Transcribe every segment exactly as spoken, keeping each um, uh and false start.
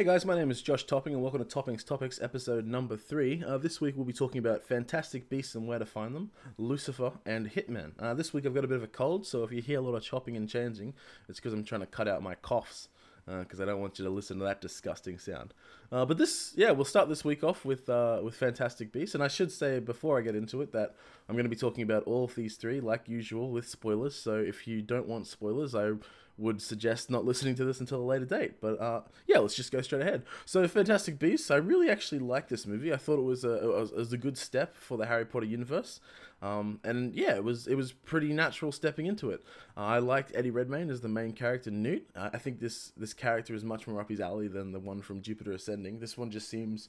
Hey guys, my name is Josh Topping and welcome to Topping's Topics, episode number three. Uh, this week we'll be talking about Fantastic Beasts and where to find them, Lucifer, and Hitman. Uh, this week I've got a bit of a cold, so if you hear a lot of chopping and changing, it's because I'm trying to cut out my coughs, because uh, I don't want you to listen to that disgusting sound. Uh, but this, yeah, we'll start this week off with uh, with Fantastic Beasts, and I should say before I get into it that I'm going to be talking about all of these three, like usual, with spoilers, so if you don't want spoilers, I would suggest not listening to this until a later date, but uh, yeah, let's just go straight ahead. So Fantastic Beasts, I really actually liked this movie. I thought it was a, it was a good step for the Harry Potter universe, um, and yeah, it was it was pretty natural stepping into it. Uh, I liked Eddie Redmayne as the main character, Newt. Uh, I think this, this character is much more up his alley than the one from Jupiter Ascending. This one just seems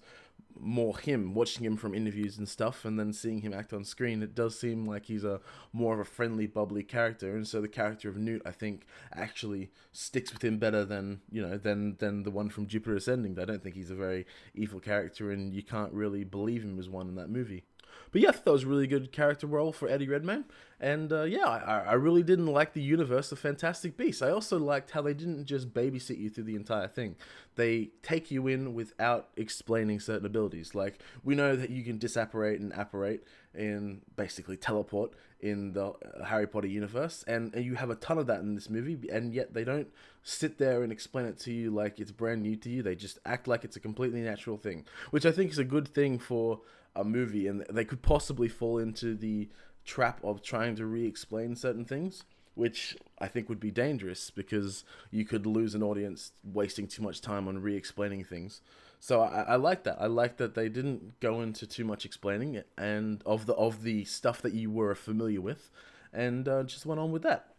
more him, watching him from interviews and stuff, and then seeing him act on screen. It does seem like he's a more of a friendly, bubbly character, and so the character of Newt, I think, actually Actually sticks with him better than you know than than the one from Jupiter Ascending. I don't think he's a very evil character, and you can't really believe him as one in that movie. But yeah, I thought that was a really good character role for Eddie Redmayne, and uh, yeah, I, I really didn't like the universe of Fantastic Beasts. I also liked how they didn't just babysit you through the entire thing. They take you in without explaining certain abilities. Like, we know that you can disapparate and apparate, and basically teleport in the Harry Potter universe, and, and you have a ton of that in this movie, and yet they don't sit there and explain it to you like it's brand new to you. They just act like it's a completely natural thing, which I think is a good thing for a movie, and they could possibly fall into the trap of trying to re-explain certain things, which I think would be dangerous because you could lose an audience wasting too much time on re-explaining things. So I, I like that. I like that they didn't go into too much explaining and of the of the stuff that you were familiar with, and uh, just went on with that.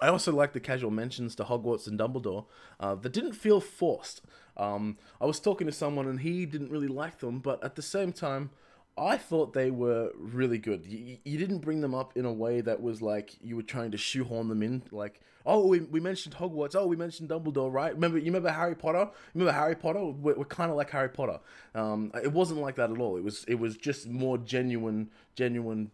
I also like the casual mentions to Hogwarts and Dumbledore uh, that didn't feel forced. Um, I was talking to someone and he didn't really like them, but at the same time, I thought they were really good. You, you didn't bring them up in a way that was like you were trying to shoehorn them in. Like, oh, we, we mentioned Hogwarts. Oh, we mentioned Dumbledore, right? Remember, you remember Harry Potter? Remember Harry Potter? We're, we're kind of like Harry Potter. Um, it wasn't like that at all. It was it was just more genuine, genuine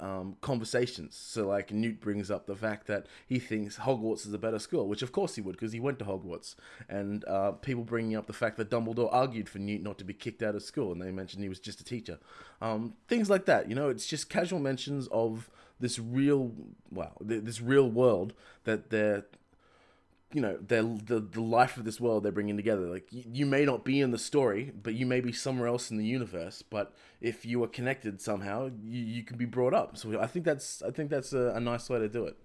um, conversations. So, like, Newt brings up the fact that he thinks Hogwarts is a better school, which of course he would because he went to Hogwarts. And uh, people bringing up the fact that Dumbledore argued for Newt not to be kicked out of school, and they mentioned he was just a teacher. Um, things like that, you know, it's just casual mentions of this real, well, th- this real world that they're, you know, they're, the the life of this world they're bringing together. Like, you, you may not be in the story, but you may be somewhere else in the universe. But if you are connected somehow, you, you can be brought up. So I think that's I think that's a, a nice way to do it.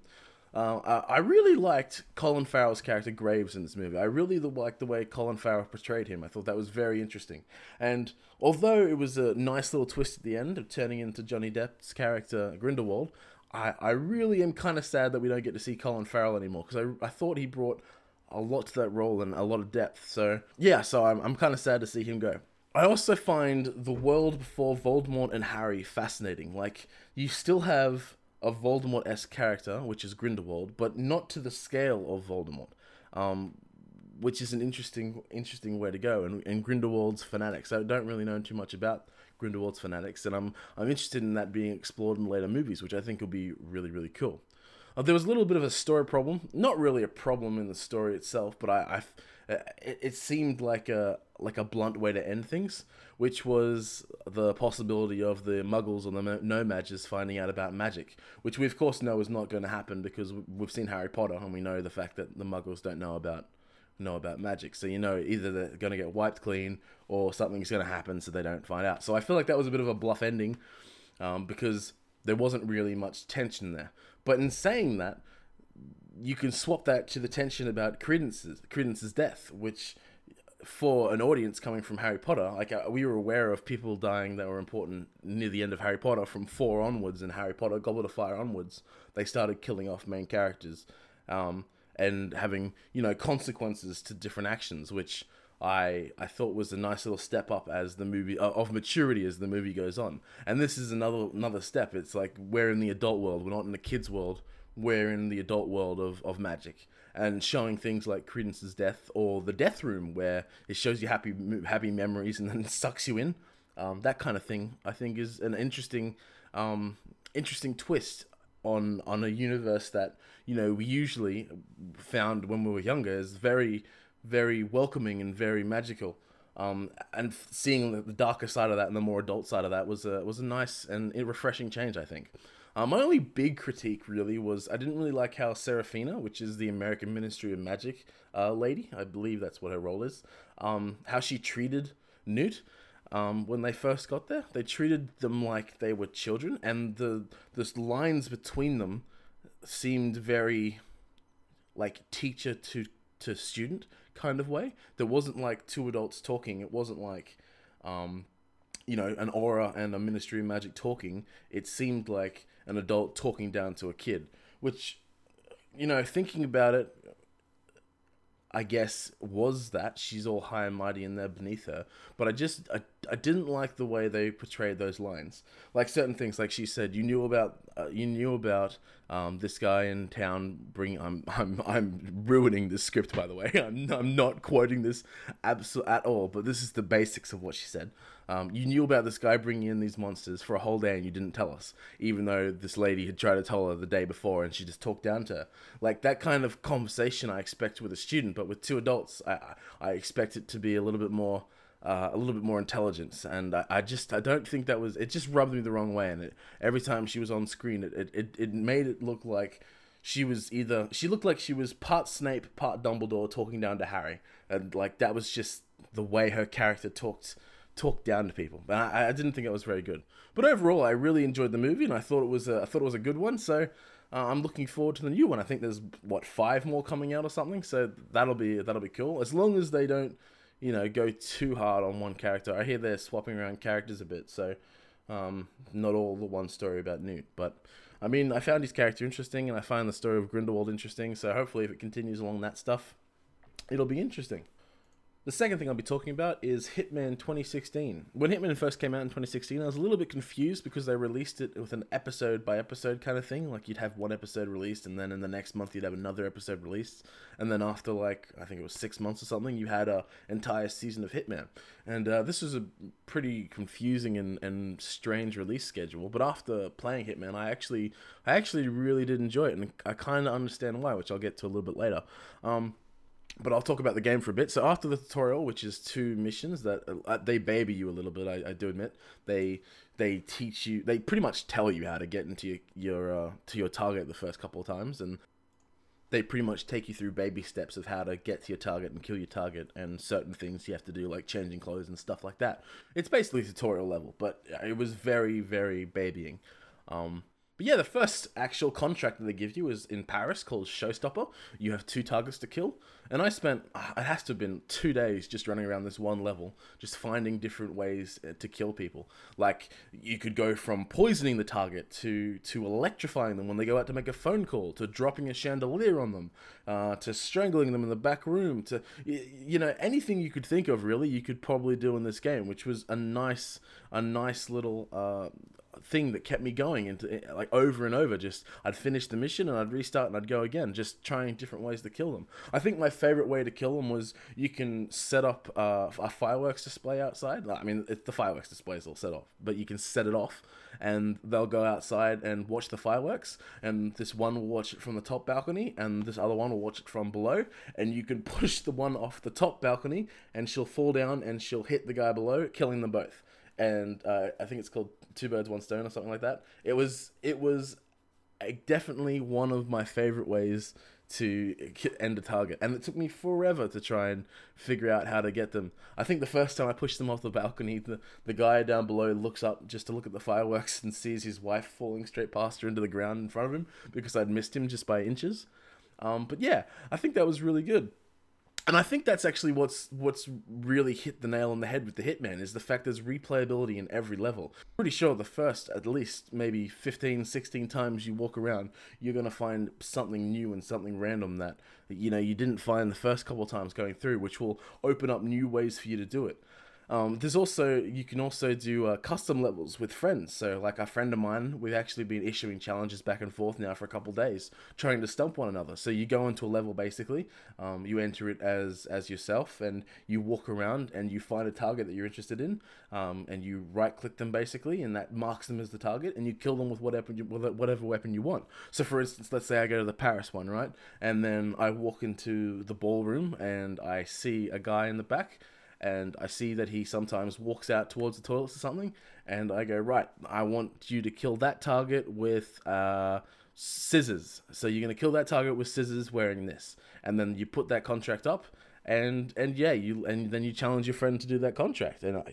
Uh, I, I really liked Colin Farrell's character Graves in this movie. I really liked the way Colin Farrell portrayed him. I thought that was very interesting. And although it was a nice little twist at the end of turning into Johnny Depp's character Grindelwald, I, I really am kind of sad that we don't get to see Colin Farrell anymore, because I, I thought he brought a lot to that role and a lot of depth. So, yeah, so I'm, I'm kind of sad to see him go. I also find the world before Voldemort and Harry fascinating. Like, you still have a Voldemort-esque character, which is Grindelwald, but not to the scale of Voldemort, um, which is an interesting interesting way to go. And, and Grindelwald's fanatics. I don't really know too much about Grindelwald's fanatics, and I'm I'm interested in that being explored in later movies, which I think will be really, really cool. Uh, there was a little bit of a story problem, not really a problem in the story itself, but I, I it, it seemed like a like a blunt way to end things, which was the possibility of the Muggles or the No-Magers finding out about magic, which we of course know is not going to happen because we've seen Harry Potter and we know the fact that the Muggles don't know about know about magic. So, you know, either they're going to get wiped clean or something's going to happen so they don't find out. So I feel like that was a bit of a bluff ending um, because there wasn't really much tension there. But in saying that, you can swap that to the tension about Credence's, Credence's death, which for an audience coming from Harry Potter, like uh, we were aware of people dying that were important near the end of Harry Potter from four onwards, and Harry Potter, Goblet of Fire onwards, they started killing off main characters. Um, and having, you know, consequences to different actions, which I I thought was a nice little step up as the movie, uh, of maturity as the movie goes on. And this is another another step. It's like, we're in the adult world, we're not in the kids world, we're in the adult world of, of magic. And showing things like Credence's death or the Death Room, where it shows you happy happy memories and then sucks you in. Um, that kind of thing, I think, is an interesting um, interesting twist on on a universe that, you know, we usually found when we were younger is very very welcoming and very magical. Um, and seeing the, the darker side of that and the more adult side of that was a, was a nice and refreshing change, I think. Uh, my only big critique, really, was I didn't really like how Seraphina, which is the American Ministry of Magic uh, lady, I believe that's what her role is, um, how she treated Newt um, when they first got there. They treated them like they were children, and the, the lines between them seemed very, like, teacher to, to student kind of way. There wasn't, like, two adults talking. It wasn't like... Um, you know, an aura and a Ministry of Magic talking. It seemed like an adult talking down to a kid, which, you know, thinking about it, I guess was that she's all high and mighty and they're beneath her. But I just, I, I didn't like the way they portrayed those lines. Like certain things, like she said, you knew about, uh, you knew about um, this guy in town bringing, I'm, I'm, I'm ruining this script, by the way. I'm, I'm not quoting this abso- at all, but this is the basics of what she said. Um, you knew about this guy bringing in these monsters for a whole day and you didn't tell us, even though this lady had tried to tell her the day before and she just talked down to her. Like, that kind of conversation I expect with a student, but with two adults, I I expect it to be a little bit more, uh, a little bit more intelligence. And I, I just, I don't think that was, it just rubbed me the wrong way. And it, every time she was on screen, it, it, it, it made it look like she was either, she looked like she was part Snape, part Dumbledore talking down to Harry. And like, that was just the way her character talked talk down to people, but I, I didn't think it was very good. But overall, I really enjoyed the movie, and I thought it was a, I thought it was a good one. So uh, I'm looking forward to the new one. I think there's what five more coming out or something. So that'll be that'll be cool. As long as they don't, you know, go too hard on one character. I hear they're swapping around characters a bit, so um, not all the one story about Newt. But I mean, I found his character interesting, and I find the story of Grindelwald interesting. So hopefully, if it continues along that stuff, it'll be interesting. The second thing I'll be talking about is Hitman twenty sixteen. When Hitman first came out in twenty sixteen, I was a little bit confused because they released it with an episode-by-episode kind of thing. Like, you'd have one episode released, and then in the next month you'd have another episode released. And then after, like, I think it was six months or something, you had an entire season of Hitman. And uh, this was a pretty confusing and, and strange release schedule. But after playing Hitman, I actually I actually really did enjoy it, and I kind of understand why, which I'll get to a little bit later. Um... But I'll talk about the game for a bit. So after the tutorial, which is two missions that uh, they baby you a little bit, I, I do admit. They they teach you, they pretty much tell you how to get into your, your uh, to your target the first couple of times, and they pretty much take you through baby steps of how to get to your target and kill your target, and certain things you have to do, like changing clothes and stuff like that. It's basically tutorial level, but it was very, very babying. Um... But yeah, the first actual contract that they give you is in Paris, called Showstopper. You have two targets to kill. And I spent, it has to have been two days just running around this one level, just finding different ways to kill people. Like, you could go from poisoning the target to, to electrifying them when they go out to make a phone call, to dropping a chandelier on them, uh, to strangling them in the back room, to, you know, anything you could think of, really, you could probably do in this game, which was a nice, a nice little... Uh, thing that kept me going into, like, over and over. Just I'd finish the mission and I'd restart and I'd go again, just trying different ways to kill them. I think my favorite way to kill them was you can set up uh, a fireworks display outside. I mean, it, the fireworks display is all set off, but you can set it off and they'll go outside and watch the fireworks, and this one will watch it from the top balcony and this other one will watch it from below, and you can push the one off the top balcony and she'll fall down and she'll hit the guy below, killing them both. And uh, I think it's called Two Birds, One Stone or something like that. It was it was definitely one of my favorite ways to end a target. And it took me forever to try and figure out how to get them. I think the first time I pushed them off the balcony, the, the guy down below looks up just to look at the fireworks and sees his wife falling straight past her into the ground in front of him because I'd missed him just by inches. Um, but yeah, I think that was really good. And I think that's actually what's what's really hit the nail on the head with the Hitman, is the fact there's replayability in every level. I'm pretty sure the first, at least, maybe fifteen, sixteen times you walk around, you're going to find something new and something random that, you know, you didn't find the first couple of times going through, which will open up new ways for you to do it. Um, there's also, you can also do uh, custom levels with friends. So like a friend of mine, we've actually been issuing challenges back and forth now for a couple of days, trying to stump one another. So you go into a level basically, um, you enter it as, as yourself, and you walk around and you find a target that you're interested in, um, and you right click them basically, and that marks them as the target, and you kill them with whatever, whatever weapon you want. So for instance, let's say I go to the Paris one, right? And then I walk into the ballroom and I see a guy in the back, and I see that he sometimes walks out towards the toilets or something, and I go, right, I want you to kill that target with uh, scissors. So you're going to kill that target with scissors wearing this. And then you put that contract up, and and yeah, you and then you challenge your friend to do that contract. And I,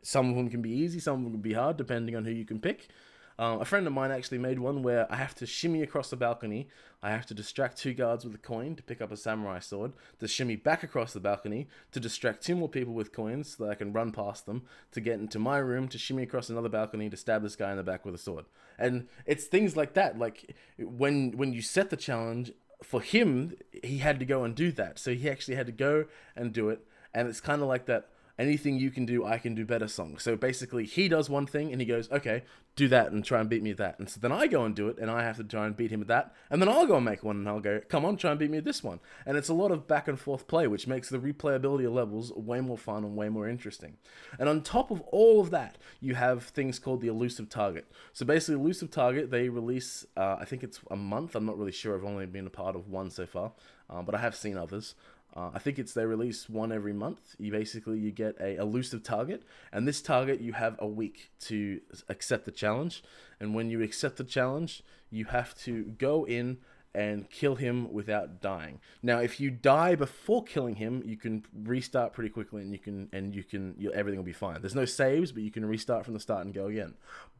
some of them can be easy, some of them can be hard, depending on who you can pick. Um, a friend of mine actually made one where I have to shimmy across the balcony, I have to distract two guards with a coin to pick up a samurai sword, to shimmy back across the balcony, to distract two more people with coins so that I can run past them, to get into my room, to shimmy across another balcony, to stab this guy in the back with a sword. And it's things like that, like when when you set the challenge, for him, he had to go and do that, so he actually had to go and do it, and it's kind of like that anything you can do, I can do better song. So basically he does one thing and he goes, okay, do that and try and beat me at that. And so then I go and do it and I have to try and beat him at that. And then I'll go and make one and I'll go, come on, try and beat me at this one. And it's a lot of back and forth play, which makes the replayability of levels way more fun and way more interesting. And on top of all of that, you have things called the Elusive Target. So basically Elusive Target, they release, uh, I think it's a month. I'm not really sure. I've only been a part of one so far, uh, but I have seen others. Uh, I think it's they release one every month. You basically, you get a elusive target, and this target you have a week to accept the challenge. And when you accept the challenge, you have to go in and kill him without dying. Now, if you die before killing him, you can restart pretty quickly, and you can and you can you'll, everything will be fine. There's no saves, but you can restart from the start and go again.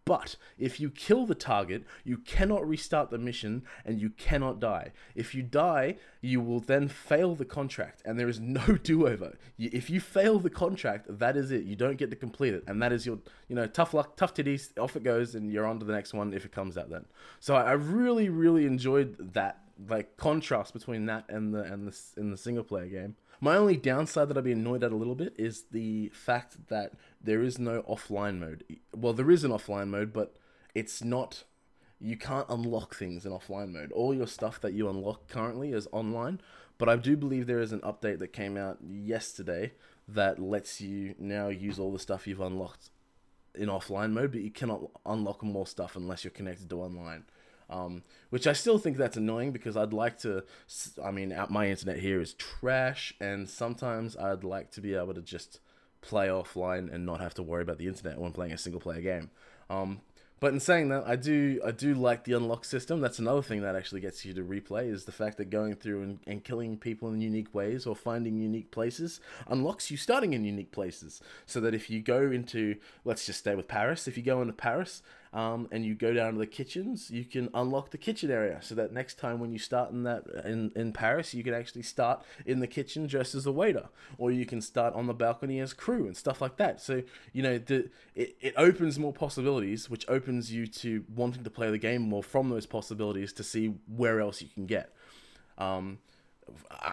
But if you kill the target, you cannot restart the mission and you cannot die. If you die, you will then fail the contract and there is no do-over. If you fail the contract, that is it. You don't get to complete it. And that is your, you know, tough luck, tough titties, off it goes, and you're on to the next one if it comes out then. So I really, really enjoyed that, like, contrast between that and the and the, and the single-player game. My only downside that I'd be annoyed at a little bit is the fact that there is no offline mode. Well, there is an offline mode, but it's not... You can't unlock things in offline mode. All your stuff that you unlock currently is online, but I do believe there is an update that came out yesterday that lets you now use all the stuff you've unlocked in offline mode, but you cannot unlock more stuff unless you're connected to online. Um, which I still think that's annoying because I'd like to, I mean, my internet here is trash, and sometimes I'd like to be able to just play offline and not have to worry about the internet when playing a single player game. Um, but in saying that, I do I do like the unlock system. That's another thing that actually gets you to replay, is the fact that going through and, and killing people in unique ways or finding unique places unlocks you starting in unique places. So that if you go into, let's just stay with Paris, if you go into Paris Um, and you go down to the kitchens, you can unlock the kitchen area, so that next time when you start in that in, in Paris, you can actually start in the kitchen dressed as a waiter, or you can start on the balcony as crew and stuff like that. So, you know, the it, it opens more possibilities, which opens you to wanting to play the game more from those possibilities to see where else you can get. Um,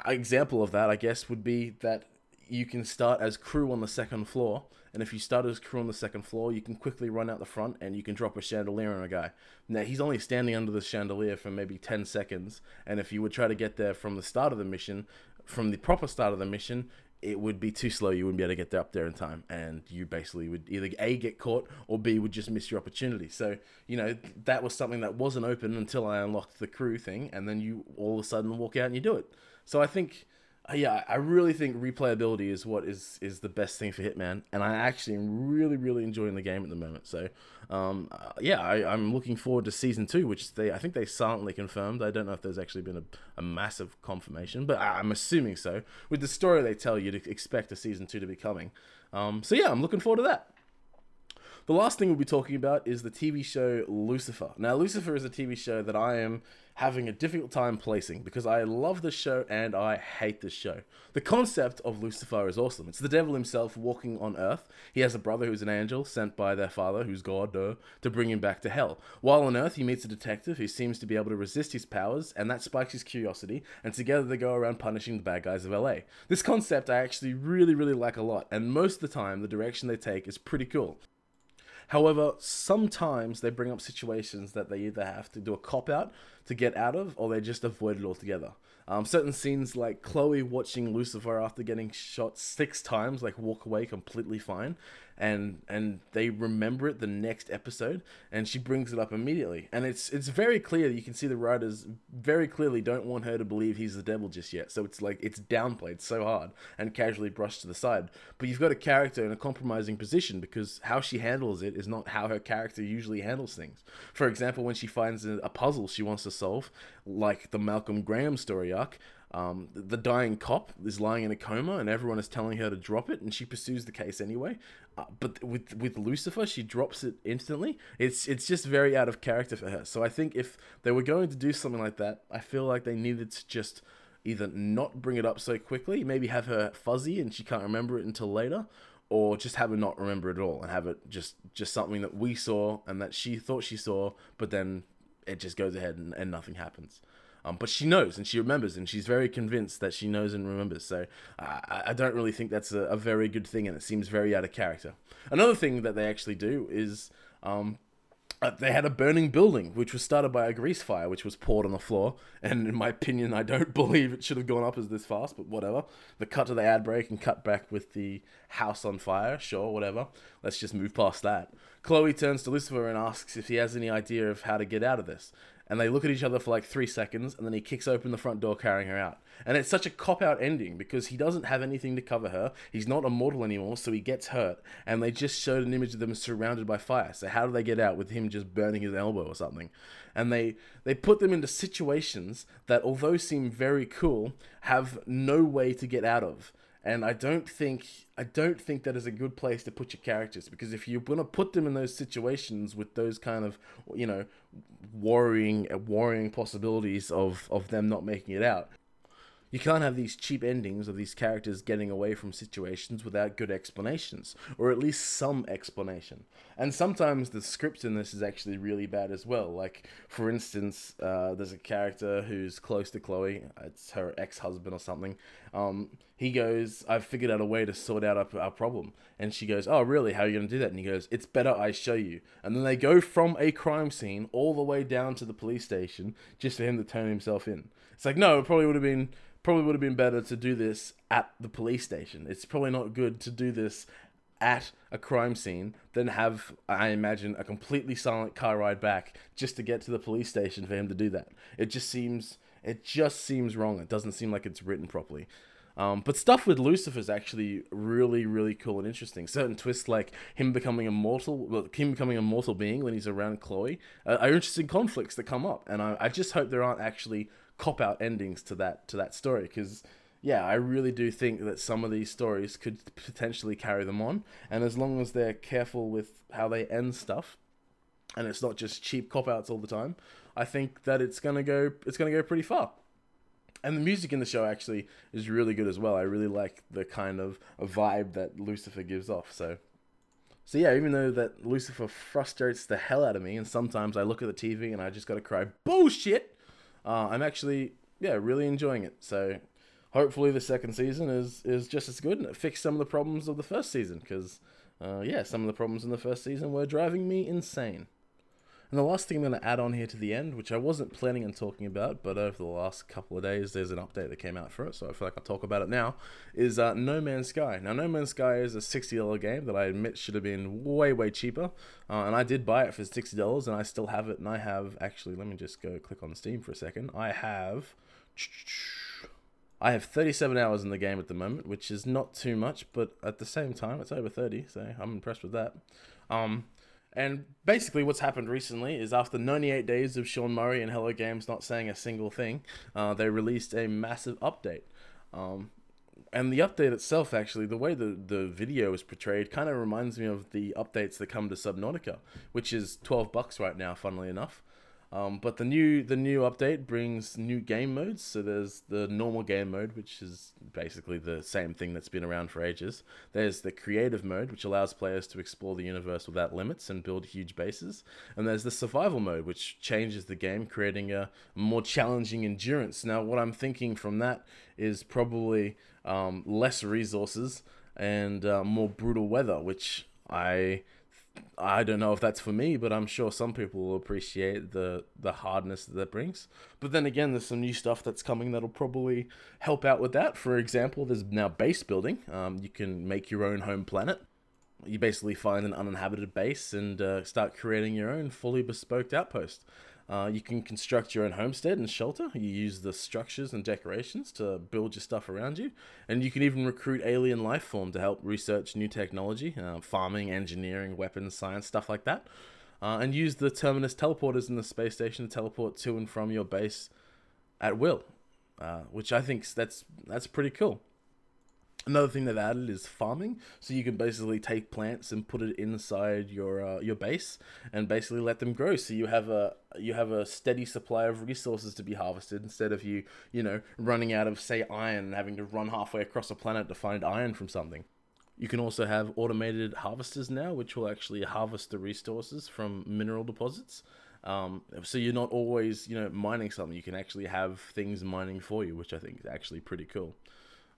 an example of that, I guess, would be that you can start as crew on the second floor, and if you start as crew on the second floor, you can quickly run out the front and you can drop a chandelier on a guy. Now, he's only standing under the chandelier for maybe ten seconds, and if you would try to get there from the start of the mission, from the proper start of the mission, it would be too slow. You wouldn't be able to get up there in time, and you basically would either A, get caught, or B, would just miss your opportunity. So, you know, that was something that wasn't open until I unlocked the crew thing, and then you all of a sudden walk out and you do it. So I think... Yeah, I really think replayability is what is, is the best thing for Hitman, and I actually am really, really enjoying the game at the moment. So, um, uh, yeah, I, I'm looking forward to Season two, which they I think they silently confirmed. I don't know if there's actually been a, a massive confirmation, but I'm assuming so. With the story they tell you, to expect a Season two to be coming. Um, so, yeah, I'm looking forward to that. The last thing we'll be talking about is the T V show Lucifer. Now, Lucifer is a T V show that I am having a difficult time placing because I love this show and I hate this show. The concept of Lucifer is awesome. It's the devil himself walking on earth. He has a brother who's an angel sent by their father, who's God, uh, to bring him back to hell. While on earth, he meets a detective who seems to be able to resist his powers, and that spikes his curiosity, and together they go around punishing the bad guys of L A. This concept I actually really, really like a lot, and most of the time, the direction they take is pretty cool. However, sometimes they bring up situations that they either have to do a cop-out to get out of, or they just avoid it altogether. Um, certain scenes like Chloe watching Lucifer after getting shot six times, like walk away completely fine, and and they remember it the next episode, and she brings it up immediately. And it's it's very clear, you can see the writers very clearly don't want her to believe he's the devil just yet, so it's like it's downplayed so hard and casually brushed to the side. But you've got a character in a compromising position because how she handles it is not how her character usually handles things. For example, when she finds a puzzle she wants to solve, like the Malcolm Graham story arc, um, the dying cop is lying in a coma and everyone is telling her to drop it, and she pursues the case anyway. Uh, but with with Lucifer, she drops it instantly. It's it's just very out of character for her. So I think if they were going to do something like that, I feel like they needed to just either not bring it up so quickly, maybe have her fuzzy and she can't remember it until later, or just have her not remember it at all and have it just, just something that we saw and that she thought she saw, but then it just goes ahead and, and nothing happens. Um, but she knows and she remembers, and she's very convinced that she knows and remembers. So I, I don't really think that's a, a very good thing, and it seems very out of character. Another thing that they actually do is... Um, Uh, they had a burning building, which was started by a grease fire, which was poured on the floor. And in my opinion, I don't believe it should have gone up as this fast, but whatever. The cut to the ad break and cut back with the house on fire. Sure, whatever. Let's just move past that. Chloe turns to Lucifer and asks if he has any idea of how to get out of this. And they look at each other for like three seconds, and then he kicks open the front door carrying her out. And it's such a cop-out ending because he doesn't have anything to cover her. He's not immortal anymore, so he gets hurt. And they just showed an image of them surrounded by fire. So how do they get out with him just burning his elbow or something? And they, they put them into situations that, although seem very cool, have no way to get out of. And I don't think I don't think that is a good place to put your characters, because if you want to put them in those situations with those kind of, you know, worrying worrying possibilities of, of them not making it out, you can't have these cheap endings of these characters getting away from situations without good explanations, or at least some explanation. And sometimes the script in this is actually really bad as well. Like, for instance, uh, there's a character who's close to Chloe. It's her ex-husband or something. Um, he goes, I've figured out a way to sort out our, our problem. And she goes, oh, really? How are you going to do that? And he goes, it's better I show you. And then they go from a crime scene all the way down to the police station just for him to turn himself in. It's like, no, it probably would have been... Probably would have been better to do this at the police station. It's probably not good to do this at a crime scene than have, I imagine, a completely silent car ride back just to get to the police station for him to do that. It just seems, it just seems wrong. It doesn't seem like it's written properly. Um, but stuff with Lucifer is actually really, really cool and interesting. Certain twists, like him becoming a mortal, well, him becoming a mortal being when he's around Chloe, uh, are interesting conflicts that come up. And I, I just hope there aren't actually cop-out endings to that to that story, because yeah, I really do think that some of these stories could potentially carry them on, and as long as they're careful with how they end stuff, and it's not just cheap cop-outs all the time, I think that it's gonna go it's gonna go pretty far. And the music in the show actually is really good as well. I really like the kind of vibe that Lucifer gives off. So. So yeah, even though that Lucifer frustrates the hell out of me, and sometimes I look at the T V and I just gotta cry bullshit. Uh, I'm actually, yeah, really enjoying it. So hopefully the second season is, is just as good, and it fixed some of the problems of the first season, because, uh, yeah, some of the problems in the first season were driving me insane. And the last thing I'm going to add on here to the end, which I wasn't planning on talking about, but over the last couple of days, there's an update that came out for it, so I feel like I'll talk about it now, is uh, No Man's Sky. Now, No Man's Sky is a sixty dollars game that I admit should have been way, way cheaper, uh, and I did buy it for sixty dollars, and I still have it, and I have, actually, let me just go click on Steam for a second. I have... I have thirty-seven hours in the game at the moment, which is not too much, but at the same time, it's over thirty, so I'm impressed with that. Um... And basically what's happened recently is, after ninety-eight days of Sean Murray and Hello Games not saying a single thing, uh, they released a massive update. Um, And the update itself, actually, the way the, the video is portrayed kind of reminds me of the updates that come to Subnautica, which is twelve bucks right now, funnily enough. Um, but the new the new update brings new game modes. So there's the normal game mode, which is basically the same thing that's been around for ages. There's the creative mode, which allows players to explore the universe without limits and build huge bases. And there's the survival mode, which changes the game, creating a more challenging endurance. Now, what I'm thinking from that is probably um, less resources and uh, more brutal weather, which I... I don't know if that's for me, but I'm sure some people will appreciate the, the hardness that that brings. But then again, there's some new stuff that's coming that'll probably help out with that. For example, there's now base building. Um, you can make your own home planet. You basically find an uninhabited base and uh, start creating your own fully bespoke outpost. Uh, you can construct your own homestead and shelter. You use the structures and decorations to build your stuff around you. And you can even recruit alien life form to help research new technology, uh, farming, engineering, weapons, science, stuff like that. Uh, and use the Terminus teleporters in the space station to teleport to and from your base at will, uh, which I think that's that's pretty cool. Another thing they've added is farming, so you can basically take plants and put it inside your uh, your base and basically let them grow. So you have a you have a steady supply of resources to be harvested instead of you you know running out of, say, iron and having to run halfway across a planet to find iron from something. You can also have automated harvesters now, which will actually harvest the resources from mineral deposits. Um, so you're not always you know mining something. You can actually have things mining for you, which I think is actually pretty cool.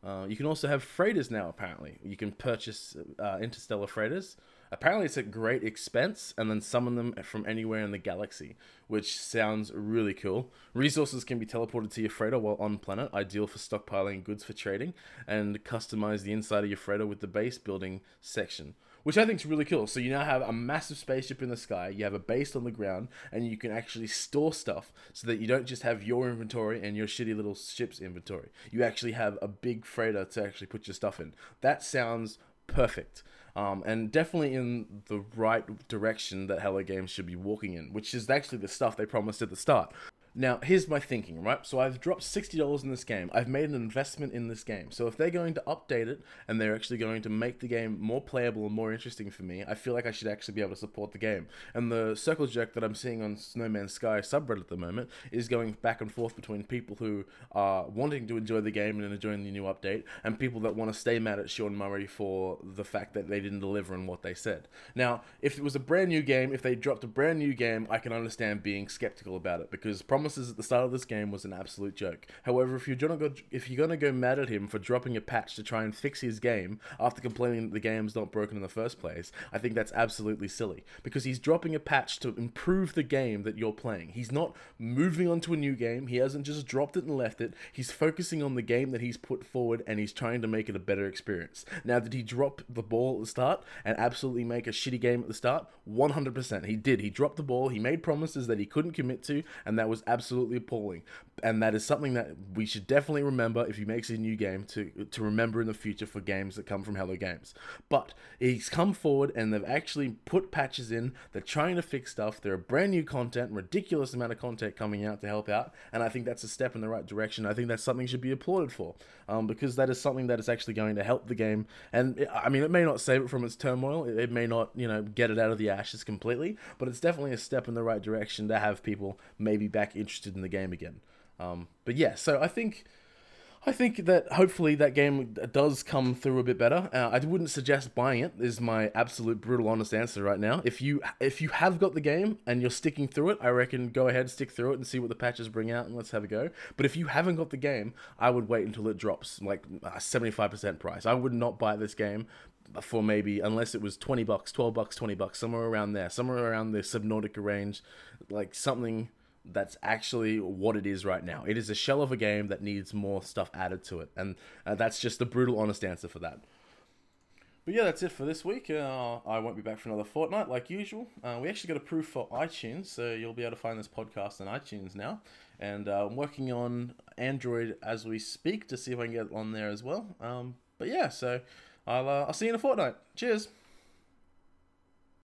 Uh, you can also have freighters now, apparently. You can purchase uh, interstellar freighters. Apparently it's at great expense, and then summon them from anywhere in the galaxy, which sounds really cool. Resources can be teleported to your freighter while on planet, ideal for stockpiling goods for trading, and customize the inside of your freighter with the base building section, which I think is really cool. So you now have a massive spaceship in the sky, you have a base on the ground, and you can actually store stuff so that you don't just have your inventory and your shitty little ship's inventory. You actually have a big freighter to actually put your stuff in. That sounds perfect. Um, and definitely in the right direction that Hello Games should be walking in, which is actually the stuff they promised at the start. Now, here's my thinking, right? So I've dropped sixty dollars in this game. I've made an investment in this game. So if they're going to update it and they're actually going to make the game more playable and more interesting for me, I feel like I should actually be able to support the game. And the circle jerk that I'm seeing on No Man's Sky subreddit at the moment is going back and forth between people who are wanting to enjoy the game and enjoying the new update and people that want to stay mad at Sean Murray for the fact that they didn't deliver on what they said. Now, if it was a brand new game, if they dropped a brand new game, I can understand being skeptical about it, because probably promises at the start of this game was an absolute joke. However, if you're gonna go, if you're gonna go mad at him for dropping a patch to try and fix his game after complaining that the game's not broken in the first place, I think that's absolutely silly, because he's dropping a patch to improve the game that you're playing. He's not moving on to a new game. He hasn't just dropped it and left it. He's focusing on the game that he's put forward, and he's trying to make it a better experience. Now, did he drop the ball at the start and absolutely make a shitty game at the start? one hundred percent. He did. He dropped the ball. He made promises that he couldn't commit to, and that was absolutely appalling, and that is something that we should definitely remember if he makes a new game, to to remember in the future for games that come from Hello Games. But he's come forward and they've actually put patches in. They're trying to fix stuff. There are brand new content, ridiculous amount of content coming out to help out, and I think that's a step in the right direction. I think that's something should be applauded for, um, because that is something that is actually going to help the game. And it, I mean, it may not save it from its turmoil. It, it may not you know get it out of the ashes completely, but it's definitely a step in the right direction to have people maybe back in interested in the game again. Um, but yeah, so I think I think that hopefully that game does come through a bit better. Uh, I wouldn't suggest buying it, is my absolute brutal honest answer right now. If you if you have got the game and you're sticking through it, I reckon go ahead, stick through it and see what the patches bring out and let's have a go. But if you haven't got the game, I would wait until it drops like seventy-five percent price. I would not buy this game for maybe, unless it was twenty bucks, twelve bucks, twenty bucks, somewhere around there, somewhere around the Subnautica range, like something that's actually what it is right now. It is a shell of a game that needs more stuff added to it, and uh, that's just the brutal honest answer for that. But yeah, that's it for this week. Uh, I won't be back for another fortnight like usual. Uh, we actually got approved for iTunes, so you'll be able to find this podcast on iTunes now. And uh, I'm working on Android as we speak to see if I can get it on there as well. Um, but yeah, so I'll, uh, I'll see you in a fortnight. Cheers!